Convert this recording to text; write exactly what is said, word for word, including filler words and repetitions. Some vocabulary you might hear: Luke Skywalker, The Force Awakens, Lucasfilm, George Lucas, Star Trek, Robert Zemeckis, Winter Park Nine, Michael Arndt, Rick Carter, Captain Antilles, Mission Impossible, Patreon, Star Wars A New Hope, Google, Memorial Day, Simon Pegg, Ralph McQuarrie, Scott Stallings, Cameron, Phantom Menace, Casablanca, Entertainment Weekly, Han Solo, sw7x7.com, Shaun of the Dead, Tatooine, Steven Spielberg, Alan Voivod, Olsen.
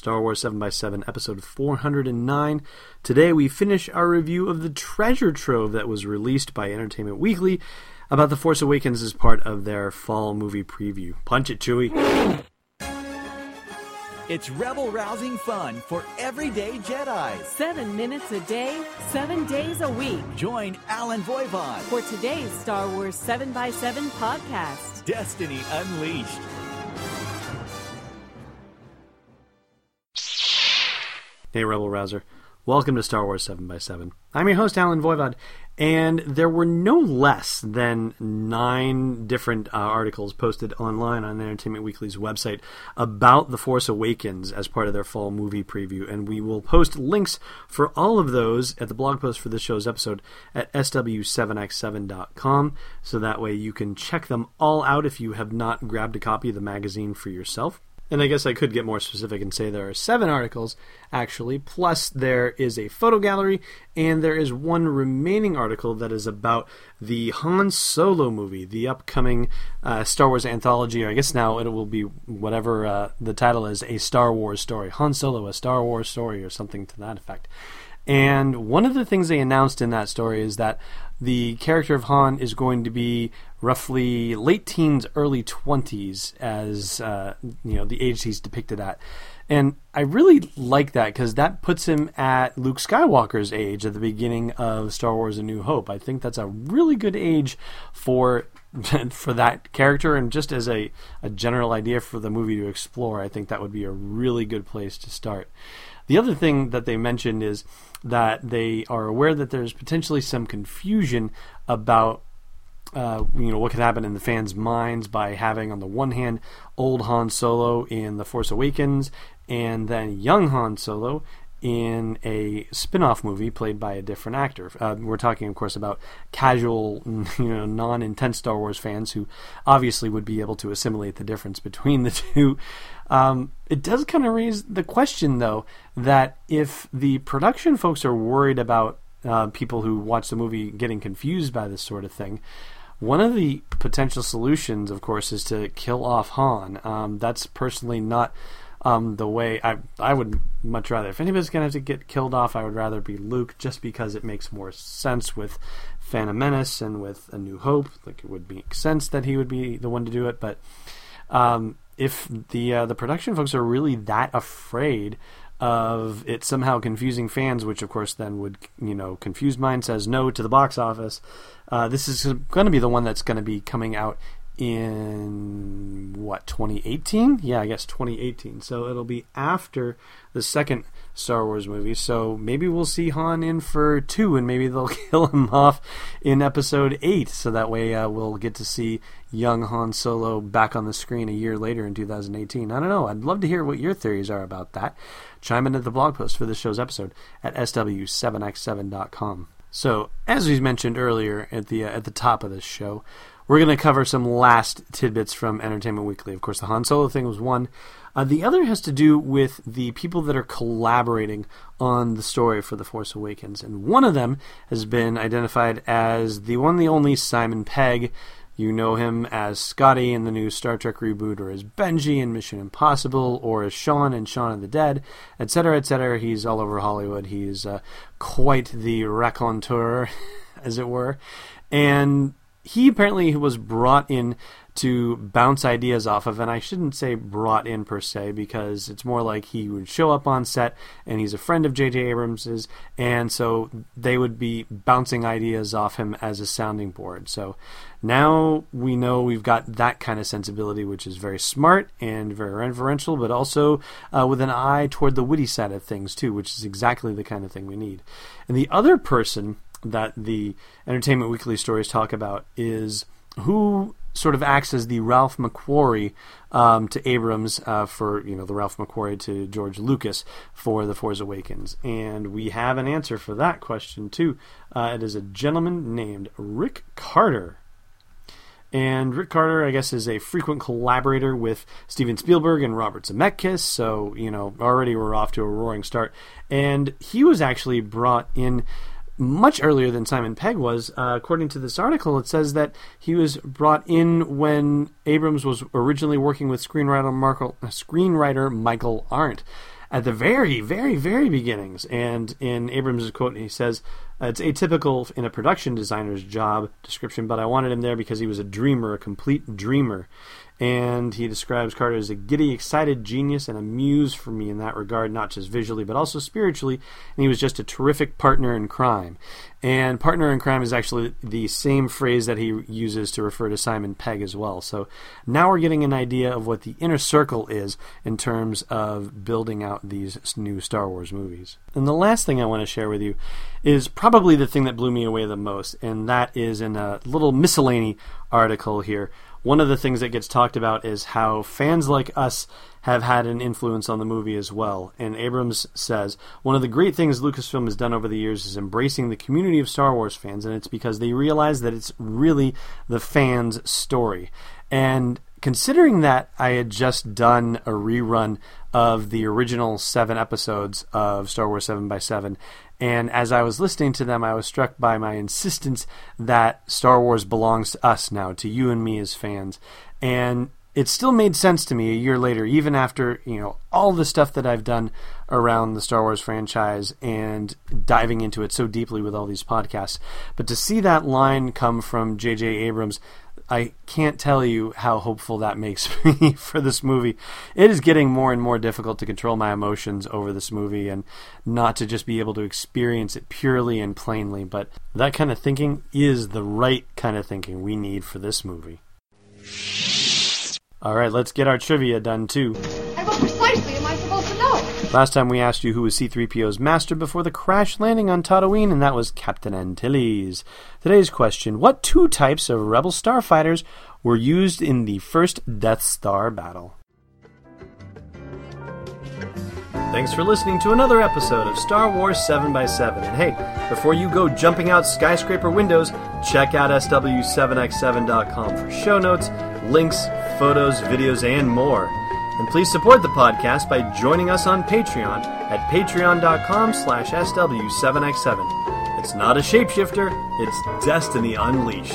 Star Wars seven by seven, episode four hundred nine. Today we finish our review of the treasure trove that was released by Entertainment Weekly about The Force Awakens as part of their fall movie preview. Punch it, Chewie. It's rebel-rousing fun for everyday Jedi. Seven minutes a day, seven days a week. Join Alan Voivod for today's Star Wars seven by seven podcast. Destiny Unleashed. Hey, Rebel Rouser. Welcome to Star Wars seven by seven. I'm your host, Alan Voivod, and there were no less than nine different uh, articles posted online on Entertainment Weekly's website about The Force Awakens as part of their fall movie preview, and we will post links for all of those at the blog post for this show's episode at s w seven x seven dot com, so that way you can check them all out if you have not grabbed a copy of the magazine for yourself. And I guess I could get more specific and say there are seven articles, actually, plus there is a photo gallery, and there is one remaining article that is about the Han Solo movie, the upcoming uh, Star Wars anthology, or I guess now it will be whatever uh, the title is, A Star Wars Story, Han Solo, A Star Wars Story, or something to that effect. And one of the things they announced in that story is that the character of Han is going to be roughly late teens, early twenties as, uh, you know, the age he's depicted at. And I really like that because that puts him at Luke Skywalker's age at the beginning of Star Wars A New Hope. I think that's a really good age for for that character, and just as a, a general idea for the movie to explore, I think that would be a really good place to start. The other thing that they mentioned is that they are aware that there's potentially some confusion about uh, you know, what could happen in the fans' minds by having, on the one hand, old Han Solo in The Force Awakens and then young Han Solo in a spin-off movie played by a different actor. Uh, we're talking, of course, about casual, you know, non-intense Star Wars fans who obviously would be able to assimilate the difference between the two. Um, it does kind of raise the question, though, that if the production folks are worried about uh, people who watch the movie getting confused by this sort of thing, one of the potential solutions, of course, is to kill off Han. Um, that's personally not... Um, the way I I would much rather, if anybody's going to have to get killed off, I would rather be Luke, just because it makes more sense with Phantom Menace and with A New Hope. Like, it would make sense that he would be the one to do it. But um, if the uh, the production folks are really that afraid of it somehow confusing fans, which of course then would, you know, confused mind says no to the box office. Uh, this is going to be the one that's going to be coming out in what, twenty eighteen? Yeah, I guess twenty eighteen. So it'll be after the second Star Wars movie. So maybe we'll see Han in for two, and maybe they'll kill him off in episode eight. So that way uh, we'll get to see young Han Solo back on the screen a year later in two thousand eighteen. I don't know. I'd love to hear what your theories are about that. Chime in at the blog post for this show's episode at s w seven x seven dot com. So, as we mentioned earlier at the uh, at the top of this show, we're going to cover some last tidbits from Entertainment Weekly. Of course, the Han Solo thing was one. Uh, the other has to do with the people that are collaborating on the story for The Force Awakens. And one of them has been identified as the one, the only Simon Pegg. You know him as Scotty in the new Star Trek reboot, or as Benji in Mission Impossible, or as Shaun in Shaun of the Dead, et cetera, et cetera. He's all over Hollywood. He's uh, quite the raconteur, as it were. And he apparently was brought in to bounce ideas off of, and I shouldn't say brought in per se, because it's more like he would show up on set, and he's a friend of J J. Abrams's, and so they would be bouncing ideas off him as a sounding board. So now we know we've got that kind of sensibility, which is very smart and very reverential, but also uh, with an eye toward the witty side of things too, which is exactly the kind of thing we need. And the other person that the Entertainment Weekly stories talk about is who sort of acts as the Ralph McQuarrie um, to Abrams uh, for, you know, the Ralph McQuarrie to George Lucas for The Force Awakens. And we have an answer for that question, too. Uh, it is a gentleman named Rick Carter. And Rick Carter, I guess, is a frequent collaborator with Steven Spielberg and Robert Zemeckis, so, you know, already we're off to a roaring start. And he was actually brought in much earlier than Simon Pegg was. Uh, according to this article, it says that he was brought in when Abrams was originally working with screenwriter, Markle, screenwriter Michael Arndt. at the very, very, very beginnings. And in Abrams' quote, he says, "It's atypical in a production designer's job description, but I wanted him there because he was a dreamer, a complete dreamer." And he describes Carter as a giddy, excited genius and a muse for me in that regard, not just visually, but also spiritually. And he was just a terrific partner in crime. And partner in crime is actually the same phrase that he uses to refer to Simon Pegg as well. So now we're getting an idea of what the inner circle is in terms of building out these new Star Wars movies. And the last thing I want to share with you is probably the thing that blew me away the most, and that is in a little miscellany article here. One of the things that gets talked about is how fans like us have had an influence on the movie as well. And Abrams says, "One of the great things Lucasfilm has done over the years is embracing the community of Star Wars fans, and it's because they realize that it's really the fans' story." And considering that I had just done a rerun of the original seven episodes of Star Wars seven by seven, and as I was listening to them, I was struck by my insistence that Star Wars belongs to us now, to you and me as fans. And it still made sense to me a year later, even after, you know, all the stuff that I've done around the Star Wars franchise and diving into it so deeply with all these podcasts. But to see that line come from J J. Abrams, I can't tell you how hopeful that makes me for this movie. It is getting more and more difficult to control my emotions over this movie and not to just be able to experience it purely and plainly, but that kind of thinking is the right kind of thinking we need for this movie. All right, let's get our trivia done too. And what precisely am I supposed to know? Last time we asked you who was C three P O's master before the crash landing on Tatooine, and that was Captain Antilles. Today's question: what two types of Rebel starfighters were used in the first Death Star battle? Thanks for listening to another episode of Star Wars seven by seven. And hey, before you go jumping out skyscraper windows, check out S W seven by seven dot com for show notes, links, photos, videos, and more. And please support the podcast by joining us on Patreon at patreon dot com slash S W seven by seven. It's not a shapeshifter, it's Destiny Unleashed.